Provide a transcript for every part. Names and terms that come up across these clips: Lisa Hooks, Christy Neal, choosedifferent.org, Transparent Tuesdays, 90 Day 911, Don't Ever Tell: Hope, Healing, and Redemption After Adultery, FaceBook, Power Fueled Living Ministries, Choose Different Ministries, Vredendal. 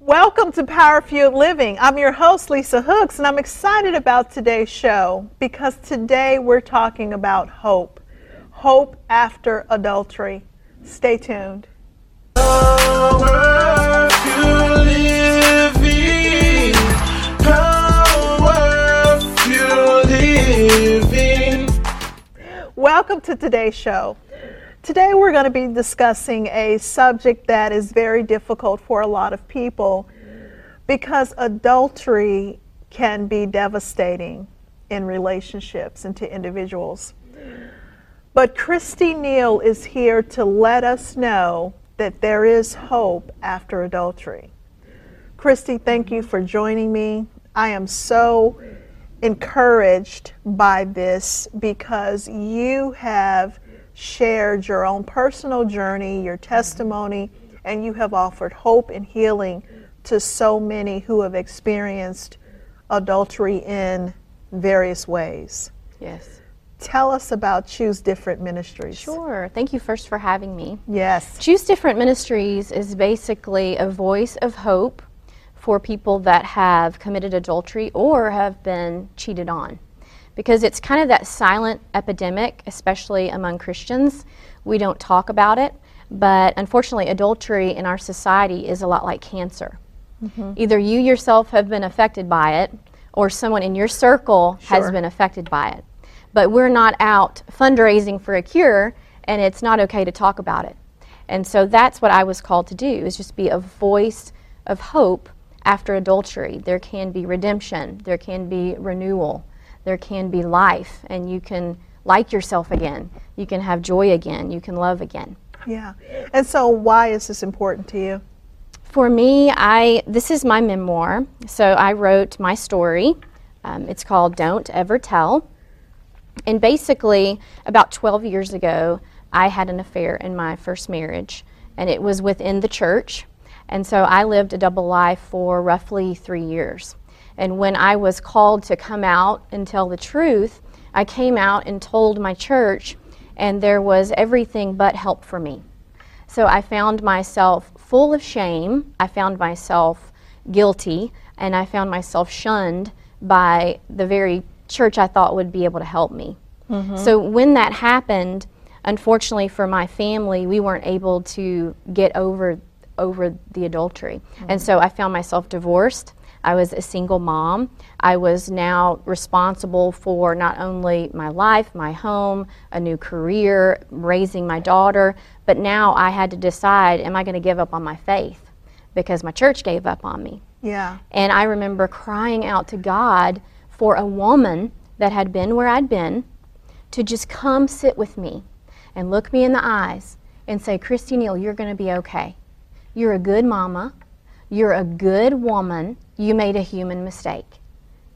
Welcome to Power Fueled Living. I'm your host, Lisa Hooks, and I'm excited about today's show because today we're talking about hope. Hope after adultery. Stay tuned. Power Fueled Living. Power Fueled Living. Welcome to today's show. Today we're going to be discussing a subject that is very difficult for a lot of people because adultery can be devastating in relationships and to individuals. But Christy Neal is here to let us know that there is hope after adultery. Christy, thank you for joining me. I am so encouraged by this because you have shared your own personal journey, your testimony, and you have offered hope and healing to so many who have experienced adultery in various ways. Yes. Tell us about Choose Different Ministries. Sure. Thank you first for having me. Yes. Choose Different Ministries is basically a voice of hope for people that have committed adultery or have been cheated on, because it's kind of that silent epidemic, especially among Christians. We don't talk about it, but unfortunately adultery in our society is a lot like cancer. Mm-hmm. Either you yourself have been affected by it or someone in your circle has been affected by it. But we're not out fundraising for a cure, and it's not okay to talk about it. And so that's what I was called to do, is just be a voice of hope after adultery. There can be redemption, there can be renewal, there can be life, and you can like yourself again. You can have joy again. You can love again. Yeah. And so why is this important to you? For me, this is my memoir. So I wrote my story. It's called Don't Ever Tell. And basically, about 12 years ago, I had an affair in my first marriage, and it was within the church. And so I lived a double life for roughly 3 years. And when I was called to come out and tell the truth, I came out and told my church, and there was everything but help for me. So I found myself full of shame, I found myself guilty, and I found myself shunned by the very church I thought would be able to help me. Mm-hmm. So when that happened, unfortunately for my family, we weren't able to get over the adultery. Mm-hmm. And so I found myself divorced. I was a single mom. I was now responsible for not only my life, my home, a new career, raising my daughter, but now I had to decide, am I going to give up on my faith? Because my church gave up on me. Yeah. And I remember crying out to God for a woman that had been where I'd been to just come sit with me and look me in the eyes and say, Christy Neal, you're going to be okay. You're a good mama. You're a good woman. You made a human mistake,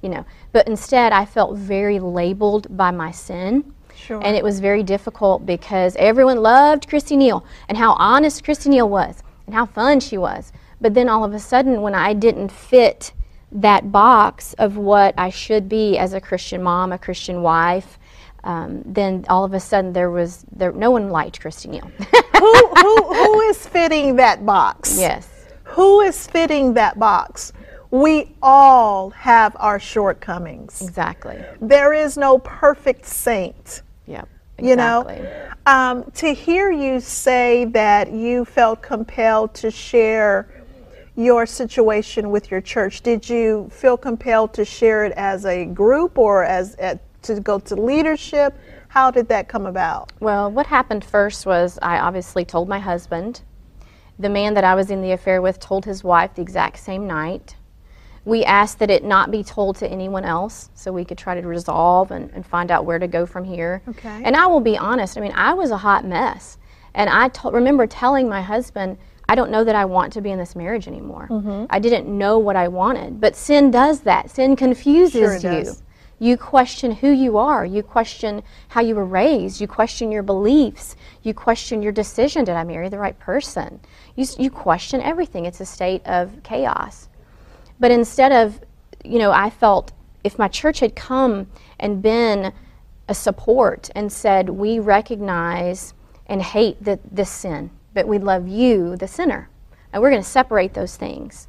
But instead, I felt very labeled by my sin. Sure. And it was very difficult because everyone loved Christy Neal and how honest Christy Neal was and how fun she was. But then all of a sudden, when I didn't fit that box of what I should be as a Christian mom, a Christian wife, then all of a sudden no one liked Christy Neal. Who is fitting that box? Yes. Who is fitting that box? We all have our shortcomings. Exactly. There is no perfect saint. Yep. Exactly. To hear you say that you felt compelled to share your situation with your church, did you feel compelled to share it as a group or to go to leadership? How did that come about? Well, what happened first was I obviously told my husband. The man that I was in the affair with told his wife the exact same night. We asked that it not be told to anyone else so we could try to resolve and find out where to go from here. Okay. And I will be honest, I was a hot mess. And I remember telling my husband, I don't know that I want to be in this marriage anymore. Mm-hmm. I didn't know what I wanted. But sin does that. Sin confuses you. Does. You question who you are. You question how you were raised. You question your beliefs. You question your decision. Did I marry the right person? You question everything. It's a state of chaos. But instead of, I felt if my church had come and been a support and said, we recognize and hate this sin, but we love you, the sinner, and we're going to separate those things.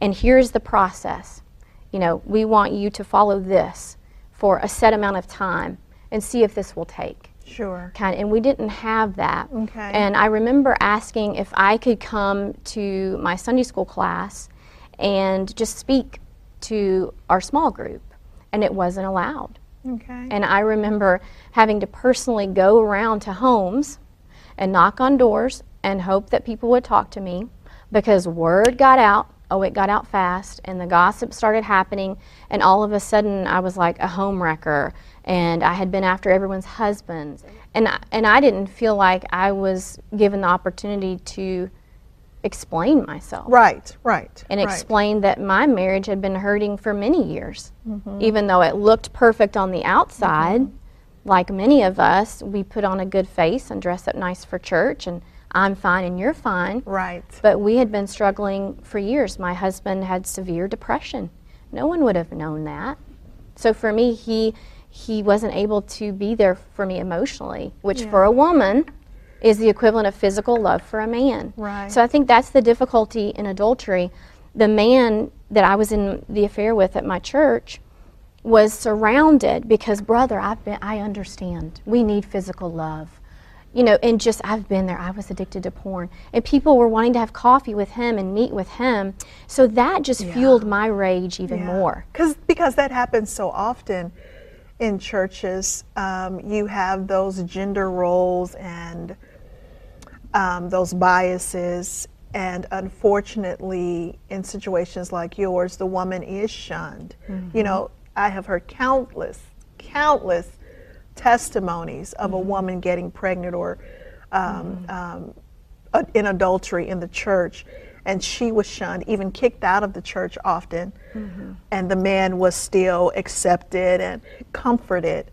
and here's the process. You know, we want you to follow this for a set amount of time and see if this will take. Sure. And we didn't have that. Okay. And I remember asking if I could come to my Sunday school class and just speak to our small group, and it wasn't allowed. Okay. And I remember having to personally go around to homes and knock on doors and hope that people would talk to me, because word got out. Oh, it got out fast, and the gossip started happening, and all of a sudden I was like a home wrecker, and I had been after everyone's husbands, and I didn't feel like I was given the opportunity to explain myself. Right. And explain that my marriage had been hurting for many years, mm-hmm. even though it looked perfect on the outside. Mm-hmm. Like many of us, we put on a good face and dress up nice for church, and I'm fine and you're fine. Right. But we had been struggling for years. My husband had severe depression. No one would have known that. So for me, he wasn't able to be there for me emotionally, which for a woman is the equivalent of physical love for a man. Right. So I think that's the difficulty in adultery. The man that I was in the affair with at my church was surrounded, because, brother, I understand. We need physical love. You know, and just, I've been there. I was addicted to porn. And people were wanting to have coffee with him and meet with him. So that just fueled my rage even more. Because that happens so often in churches. You have those gender roles and those biases. And unfortunately, in situations like yours, the woman is shunned. Mm-hmm. You know, I have heard countless testimonies of a woman getting pregnant or in adultery in the church, and she was shunned, even kicked out of the church often, and the man was still accepted and comforted.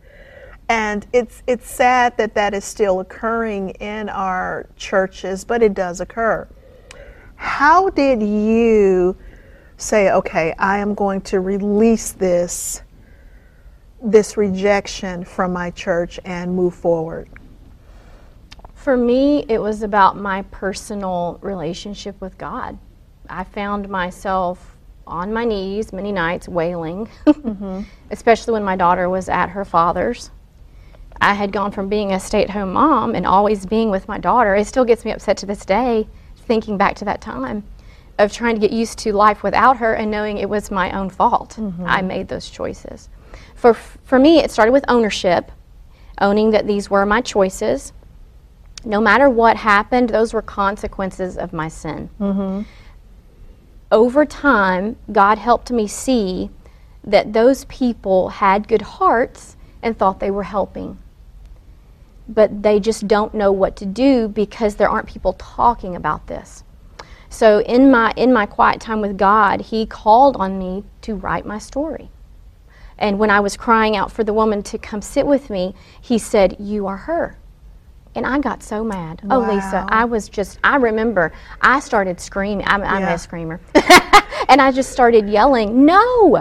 And it's sad that that is still occurring in our churches, but it does occur. How did you say, okay, I am going to release this rejection from my church and move forward? For me, it was about my personal relationship with God. I found myself on my knees many nights wailing, especially when my daughter was at her father's. I had gone from being a stay-at-home mom and always being with my daughter. It still gets me upset to this day, thinking back to that time of trying to get used to life without her and knowing it was my own fault. I made those choices. For me, it started with ownership, owning that these were my choices. No matter what happened, those were consequences of my sin. Over time, God helped me see that those people had good hearts and thought they were helping. But they just don't know what to do because there aren't people talking about this. So in my quiet time with God, He called on me to write my story. And when I was crying out for the woman to come sit with me, He said, "You are her." And I got so mad. Wow. Oh, Lisa, I remember I started screaming. I'm a screamer. And I just started yelling, no.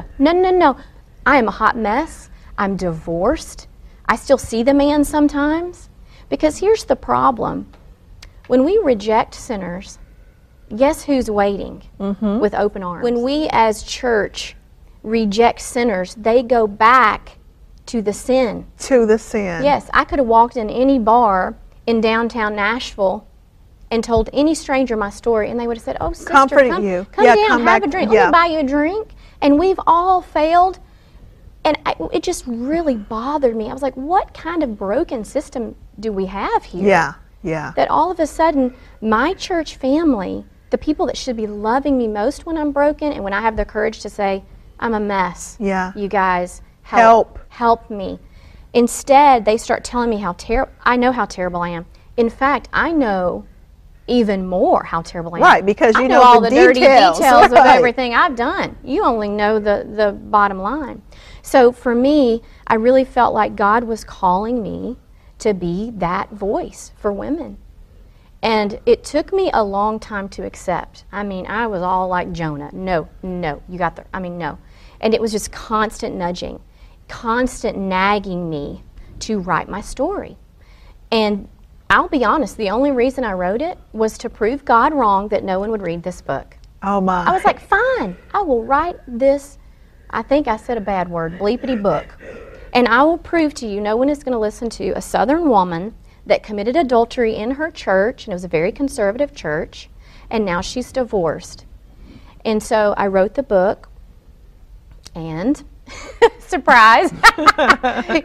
I am a hot mess. I'm divorced. I still see the man sometimes. Because here's the problem. When we reject sinners, guess who's waiting with open arms? When we as church reject sinners, they go back to the sin. Yes, I could have walked in any bar in downtown Nashville and told any stranger my story, and they would have said, "Oh, sister, come down, have a drink. Let me buy you a drink." And we've all failed, and it just really bothered me. I was like, "What kind of broken system do we have here?" Yeah. That all of a sudden, my church family, the people that should be loving me most when I'm broken and when I have the courage to say, "I'm a mess. Yeah. You guys, help me." Instead, they start telling me how terrible I am. In fact, I know even more how terrible I am. Right, because you know all the dirty details of everything I've done. You only know the bottom line. So for me, I really felt like God was calling me to be that voice for women. And it took me a long time to accept. I mean, I was all like Jonah. No, you got there. I mean, no. And it was just constant nudging, constant nagging me to write my story. And I'll be honest, the only reason I wrote it was to prove God wrong that no one would read this book. Oh my. I was like, fine, I will write this, I think I said a bad word, bleepity book, and I will prove to you no one is going to listen to a Southern woman that committed adultery in her church, and it was a very conservative church, and now she's divorced. And so I wrote the book, and surprise,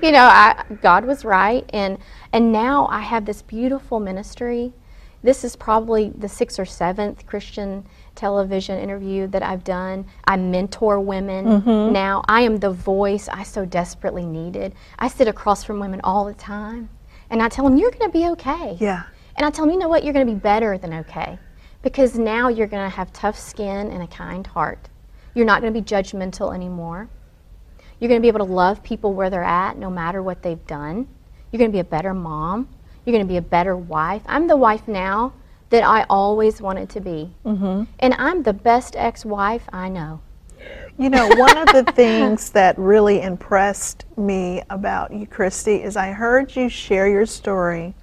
you know, God was right, and now I have this beautiful ministry. This is probably the 6th or 7th Christian television interview that I've done. I mentor women now. I am the voice I so desperately needed. I sit across from women all the time, and I tell them, you're going to be okay. Yeah. And I tell them, you know what, you're going to be better than okay, because now you're going to have tough skin and a kind heart. You're not going to be judgmental anymore. You're going to be able to love people where they're at, no matter what they've done. You're going to be a better mom. You're going to be a better wife. I'm the wife now that I always wanted to be. And I'm the best ex-wife I know. You know, one of the things that really impressed me about you, Christy, is I heard you share your story,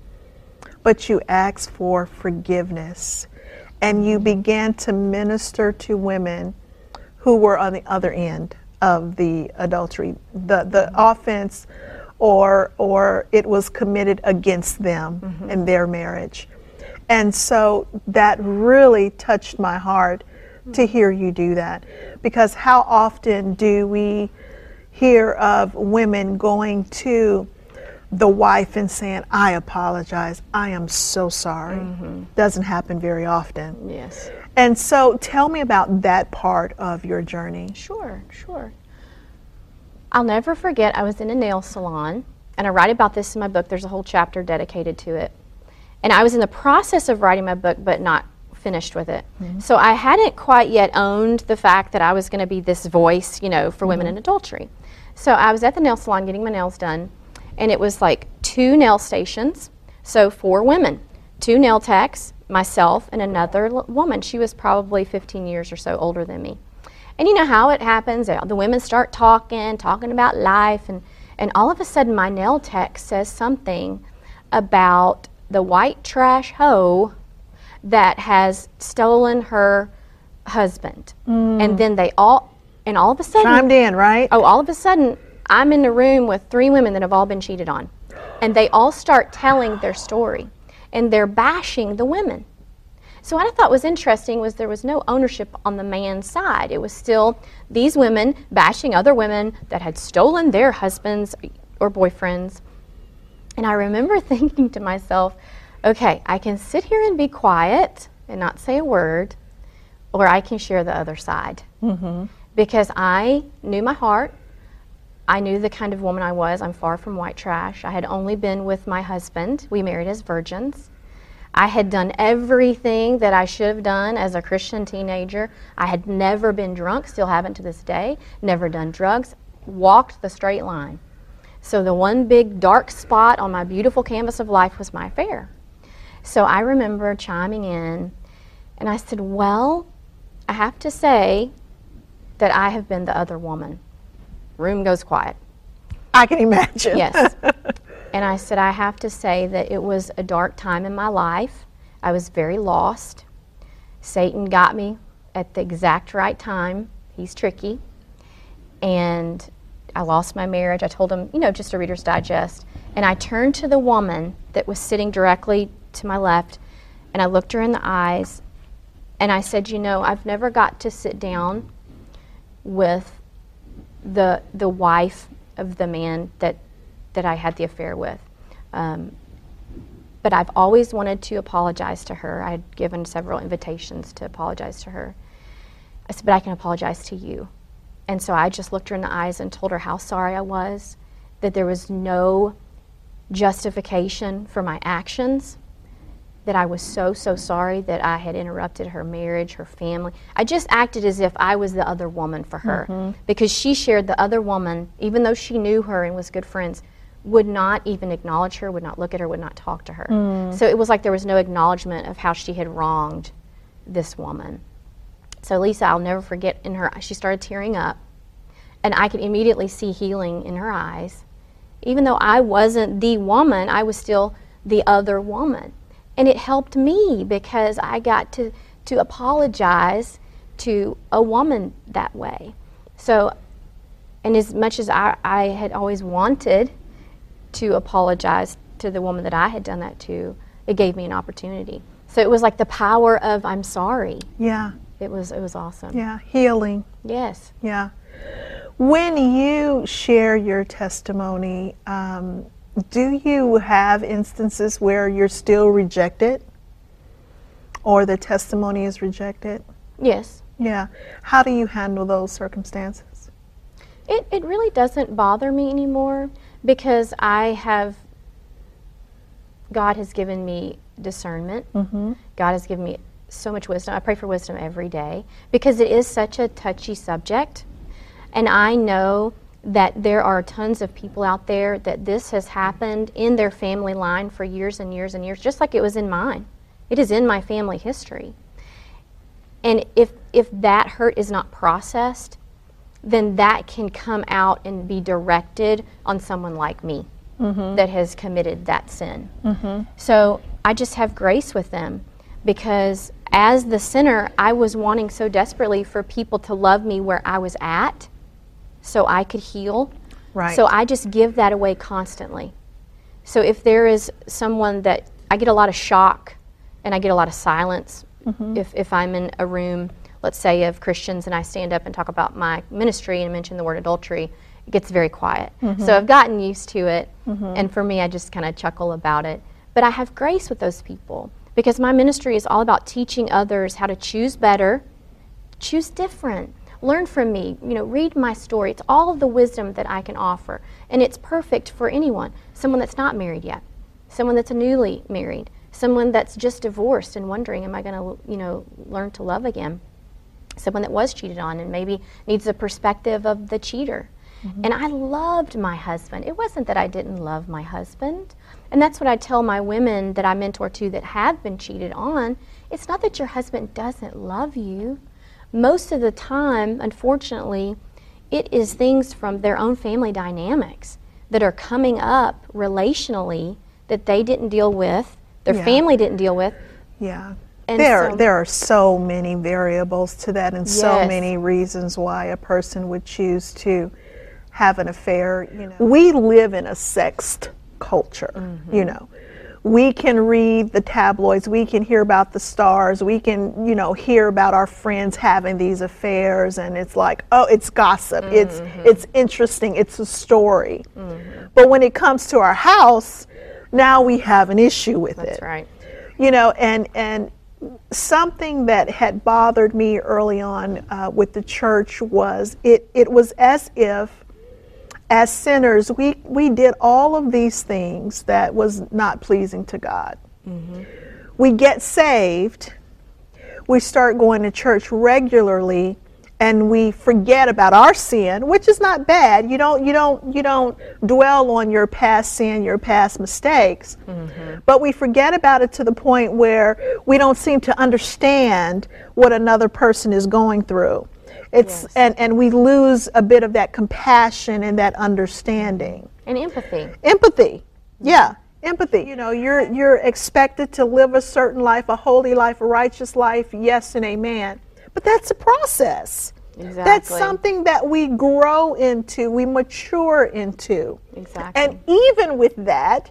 but you asked for forgiveness. And you began to minister to women who were on the other end of the adultery, the offense, or it was committed against them in their marriage. And so that really touched my heart to hear you do that, because how often do we hear of women going to the wife and saying, I apologize, I am so sorry. Doesn't happen very often. Yes. And so tell me about that part of your journey. Sure. I'll never forget, I was in a nail salon, and I write about this in my book. There's a whole chapter dedicated to it. And I was in the process of writing my book, but not finished with it. So I hadn't quite yet owned the fact that I was going to be this voice, you know, for women in adultery. So I was at the nail salon getting my nails done, and it was like 2 nail stations, so 4 women, 2 nail techs, myself, and another woman. She was probably 15 years or so older than me. And you know how it happens, the women start talking about life, and all of a sudden my nail tech says something about the white trash hoe that has stolen her husband. And then they all, and all of a sudden... Chimed in, right? Oh, all of a sudden, I'm in the room with 3 women that have all been cheated on. And they all start telling their story. And they're bashing the women. So what I thought was interesting was there was no ownership on the man's side. It was still these women bashing other women that had stolen their husbands or boyfriends. And I remember thinking to myself, okay, I can sit here and be quiet and not say a word, or I can share the other side. Because I knew my heart. I knew the kind of woman I was. I'm far from white trash. I had only been with my husband. We married as virgins. I had done everything that I should have done as a Christian teenager. I had never been drunk, still haven't to this day, never done drugs, walked the straight line. So the one big dark spot on my beautiful canvas of life was my affair. So I remember chiming in, and I said, well, I have to say that I have been the other woman. Room goes quiet. I can imagine. Yes. And I said, I have to say that it was a dark time in my life. I was very lost. Satan got me at the exact right time. He's tricky. And I lost my marriage. I told him, you know, just a Reader's Digest. And I turned to the woman that was sitting directly to my left, and I looked her in the eyes, and I said, you know, I've never got to sit down with the wife of the man that I had the affair with. But I've always wanted to apologize to her. I had given several invitations to apologize to her. I said, but I can apologize to you. And so I just looked her in the eyes and told her how sorry I was, that there was no justification for my actions, that I was so, so sorry that I had interrupted her marriage, her family. I just acted as if I was the other woman for her, because she shared the other woman, even though she knew her and was good friends, would not even acknowledge her, would not look at her, would not talk to her. So it was like there was no acknowledgement of how she had wronged this woman. So Lisa, I'll never forget, in her, she started tearing up, and I could immediately see healing in her eyes. Even though I wasn't the woman, I was still the other woman. And it helped me, because I got to apologize to a woman that way. So, and as much as I had always wanted to apologize to the woman that I had done that to, it gave me an opportunity. So it was like the power of I'm sorry. Yeah. It was awesome. Yeah, healing. Yes. Yeah. When you share your testimony, do you have instances where you're still rejected or the testimony is rejected? Yes. Yeah. How do you handle those circumstances? It really doesn't bother me anymore because God has given me discernment. Mm-hmm. God has given me so much wisdom. I pray for wisdom every day because it is such a touchy subject. And I know that there are tons of people out there that this has happened in their family line for years and years and years, just like it was in mine. It is in my family history. And if that hurt is not processed, then that can come out and be directed on someone like me. Mm-hmm. That has committed that sin. Mm-hmm. So I just have grace with them because as the sinner, I was wanting so desperately for people to love me where I was at so I could heal. Right. So I just give that away constantly. So if there is someone that I get a lot of shock and I get a lot of silence, mm-hmm. if I'm in a room, let's say, of Christians and I stand up and talk about my ministry and mention the word adultery, gets very quiet. Mm-hmm. So I've gotten used to it, mm-hmm. and for me I just kind of chuckle about it. But I have grace with those people because my ministry is all about teaching others how to choose better, choose different, learn from me, read my story. It's all of the wisdom that I can offer, and it's perfect for anyone, someone that's not married yet, someone that's newly married, someone that's just divorced and wondering, am I going to learn to love again, someone that was cheated on and maybe needs the perspective of the cheater. Mm-hmm. And I loved my husband. It wasn't that I didn't love my husband. And that's what I tell my women that I mentor to that have been cheated on. It's not that your husband doesn't love you. Most of the time, unfortunately, it is things from their own family dynamics that are coming up relationally that they didn't deal with, their family didn't deal with. Yeah. And there are so many variables to that and so many reasons why a person would choose to have an affair. We live in a sexed culture. Mm-hmm. We can read the tabloids, we can hear about the stars, we can hear about our friends having these affairs, and it's like, oh, it's gossip. Mm-hmm. it's interesting, it's a story. Mm-hmm. But when it comes to our house, now we have an issue with that's it. That's right. And something that had bothered me early on with the church was it was as if as sinners, we did all of these things that was not pleasing to God. Mm-hmm. We get saved, we start going to church regularly, and we forget about our sin, which is not bad. You don't dwell on your past sin, your past mistakes. Mm-hmm. But we forget about it to the point where we don't seem to understand what another person is going through. And we lose a bit of that compassion and that understanding. And empathy. Empathy. Yeah. Empathy. You're expected to live a certain life, a holy life, a righteous life, yes and amen. But that's a process. Exactly. That's something that we grow into, we mature into. Exactly. And even with that,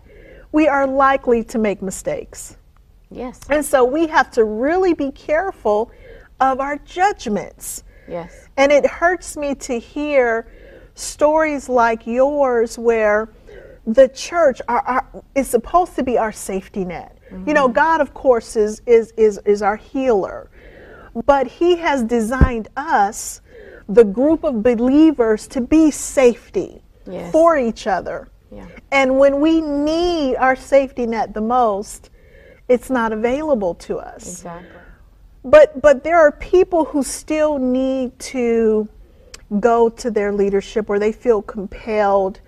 we are likely to make mistakes. Yes. And so we have to really be careful of our judgments. Yes. And it hurts me to hear stories like yours where the church is supposed to be our safety net. Mm-hmm. God, of course, is our healer, but he has designed us, the group of believers, to be safety for each other. Yeah. And when we need our safety net the most, it's not available to us. Exactly. But there are people who still need to go to their leadership, or they feel compelled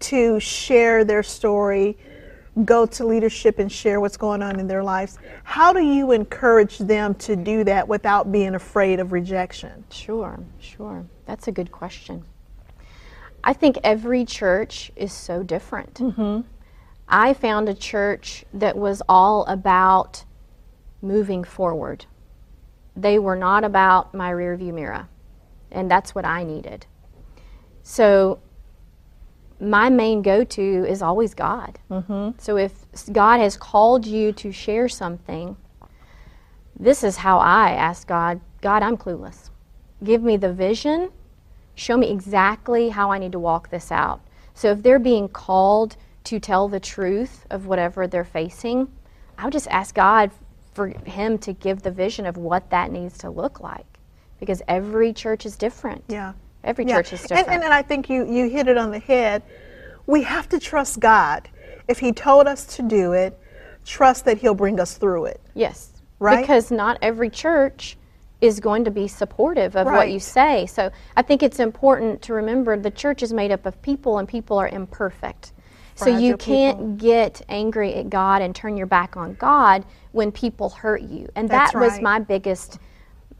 to share their story, go to leadership and share what's going on in their lives. How do you encourage them to do that without being afraid of rejection? Sure. That's a good question. I think every church is so different. Mm-hmm. I found a church that was all about moving forward. They were not about my rearview mirror, and that's what I needed. So my main go-to is always God. Mm-hmm. So if God has called you to share something, this is how I ask God, God, I'm clueless. Give me the vision. Show me exactly how I need to walk this out. So if they're being called to tell the truth of whatever they're facing, I would just ask God for him to give the vision of what that needs to look like, because every church is different. Yeah. Every church is different. And I think you hit it on the head. We have to trust God. If he told us to do it, trust that he'll bring us through it. Yes. Right? Because not every church is going to be supportive of what you say. So I think it's important to remember the church is made up of people, and people are imperfect. So you can't get angry at God and turn your back on God when people hurt you. And that was my biggest,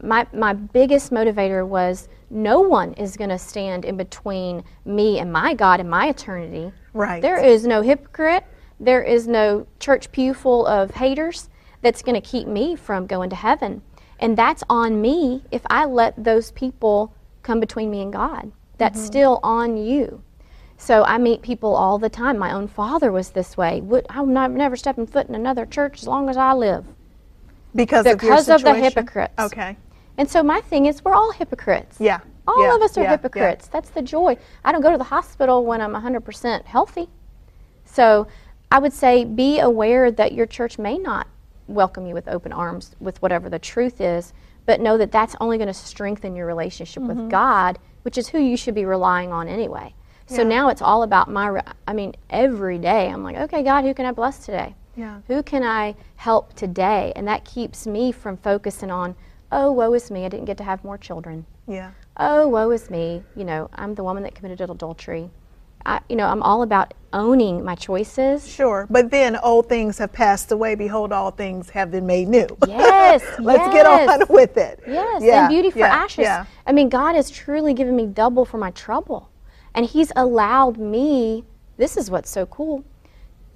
my biggest motivator was, no one is going to stand in between me and my God and my eternity. Right. There is no hypocrite. There is no church pew full of haters that's going to keep me from going to heaven. And that's on me if I let those people come between me and God. That's still on you. So I meet people all the time. My own father was this way. I'm never stepping foot in another church as long as I live. Because of the hypocrites. Okay. And so my thing is, we're all hypocrites. Yeah. All of us are hypocrites. Yeah. That's the joy. I don't go to the hospital when I'm 100% healthy. So I would say be aware that your church may not welcome you with open arms with whatever the truth is, but know that that's only going to strengthen your relationship with God, which is who you should be relying on anyway. So now it's all about every day I'm like, okay, God, who can I bless today? Yeah. Who can I help today? And that keeps me from focusing on, oh, woe is me, I didn't get to have more children. Yeah. Oh, woe is me, I'm the woman that committed adultery. I'm all about owning my choices. Sure, but then old things have passed away. Behold, all things have been made new. Yes, let's get on with it. Yes, and beauty for ashes. Yeah. God has truly given me double for my trouble. And he's allowed me, this is what's so cool,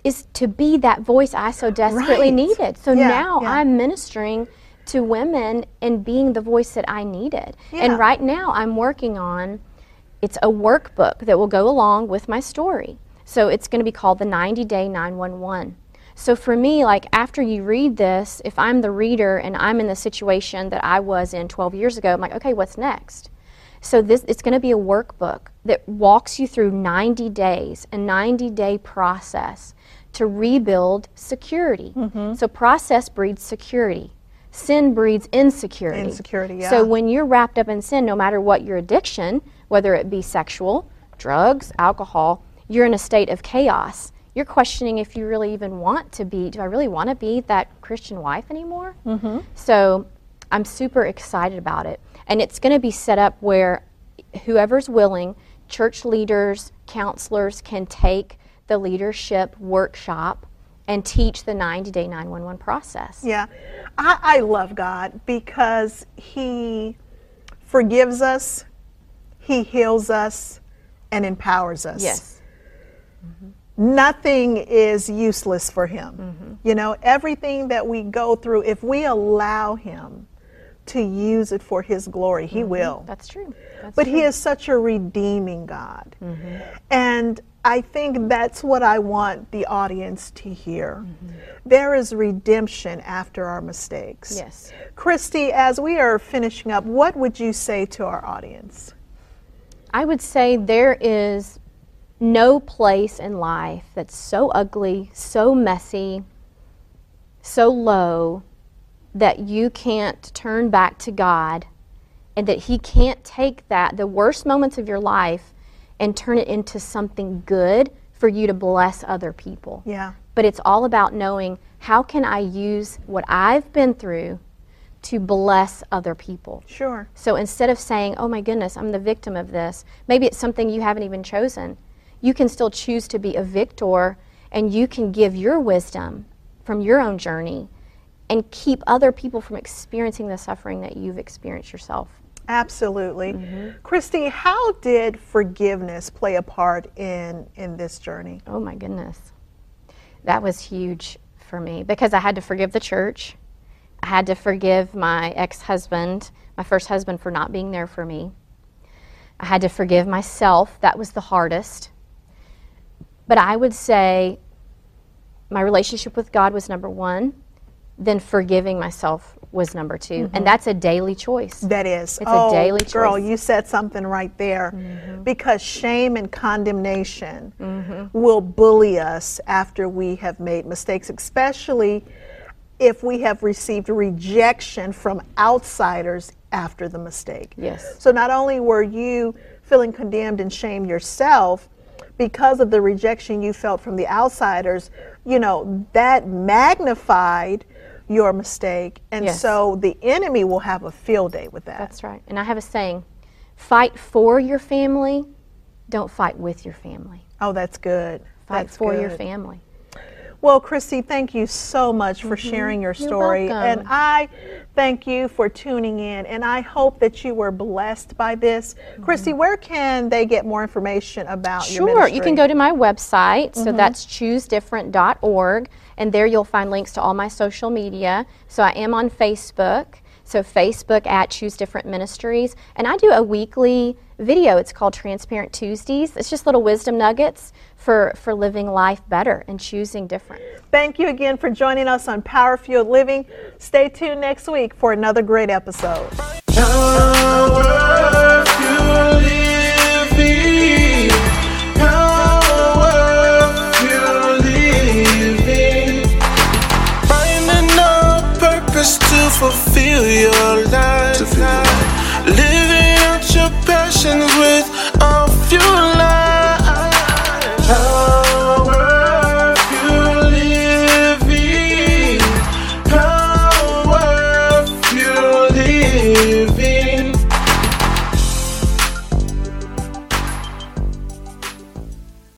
is to be that voice I so desperately needed. So now I'm ministering to women and being the voice that I needed. Yeah. And right now I'm working on, it's a workbook that will go along with my story. So it's going to be called the 90 Day 911. So for me, after you read this, if I'm the reader and I'm in the situation that I was in 12 years ago, I'm like, okay, what's next? So it's going to be a workbook that walks you through 90 days, a 90-day process to rebuild security. Mm-hmm. So process breeds security. Sin breeds insecurity. So when you're wrapped up in sin, no matter what your addiction, whether it be sexual, drugs, alcohol, you're in a state of chaos. You're questioning if you really even want to be, do I really want to be that Christian wife anymore? Mm-hmm. So I'm super excited about it. And it's going to be set up where whoever's willing, church leaders, counselors can take the leadership workshop and teach the 90 Day 911 process. Yeah, I love God because he forgives us, he heals us, and empowers us. Yes. Mm-hmm. Nothing is useless for him. Mm-hmm. Everything that we go through, if we allow him to use it for his glory, he will. That's true. He is such a redeeming God. Mm-hmm. And I think that's what I want the audience to hear. Mm-hmm. There is redemption after our mistakes. Yes. Christy, as we are finishing up, what would you say to our audience? I would say there is no place in life that's so ugly, so messy, so low, that you can't turn back to God, and that he can't take the worst moments of your life and turn it into something good for you to bless other people. Yeah. But it's all about knowing, how can I use what I've been through to bless other people? Sure. So instead of saying, oh my goodness, I'm the victim of this, maybe it's something you haven't even chosen. You can still choose to be a victor, and you can give your wisdom from your own journey and keep other people from experiencing the suffering that you've experienced yourself. Absolutely. Mm-hmm. Christy, how did forgiveness play a part in this journey? Oh my goodness. That was huge for me because I had to forgive the church I had to forgive my ex-husband, my first husband, for not being there for me. I had to forgive myself. That was the hardest. But I would say my relationship with God was number one. Then forgiving myself was number two. Mm-hmm. And that's a daily choice. That is. It's a daily choice. Girl, you said something right there. Mm-hmm. Because shame and condemnation mm-hmm. will bully us after we have made mistakes, especially if we have received rejection from outsiders after the mistake. Yes. So not only were you feeling condemned and shame yourself, because of the rejection you felt from the outsiders, you know, that magnified your mistake. And yes. So the enemy will have a field day with that. That's right. And I have a saying, fight for your family, don't fight with your family. Oh, that's good. Fight for your family. Well, Christy, thank you so much for mm-hmm. sharing your story. You're welcome. And I thank you for tuning in, and I hope that you were blessed by this. Mm-hmm. Christy, where can they get more information about your ministry? Sure, you can go to my website, mm-hmm. so that's choosedifferent.org, and there you'll find links to all my social media. So I am on Facebook, so Facebook at Choose Different Ministries, and I do a weekly video. It's called Transparent Tuesdays. It's just little wisdom nuggets for living life better and choosing different. Thank you again for joining us on Power Fueled Living. Stay tuned next week for another great episode. Power Fueled Living. Power Fueled Living. Finding a purpose to fulfill your life. Living out your passions with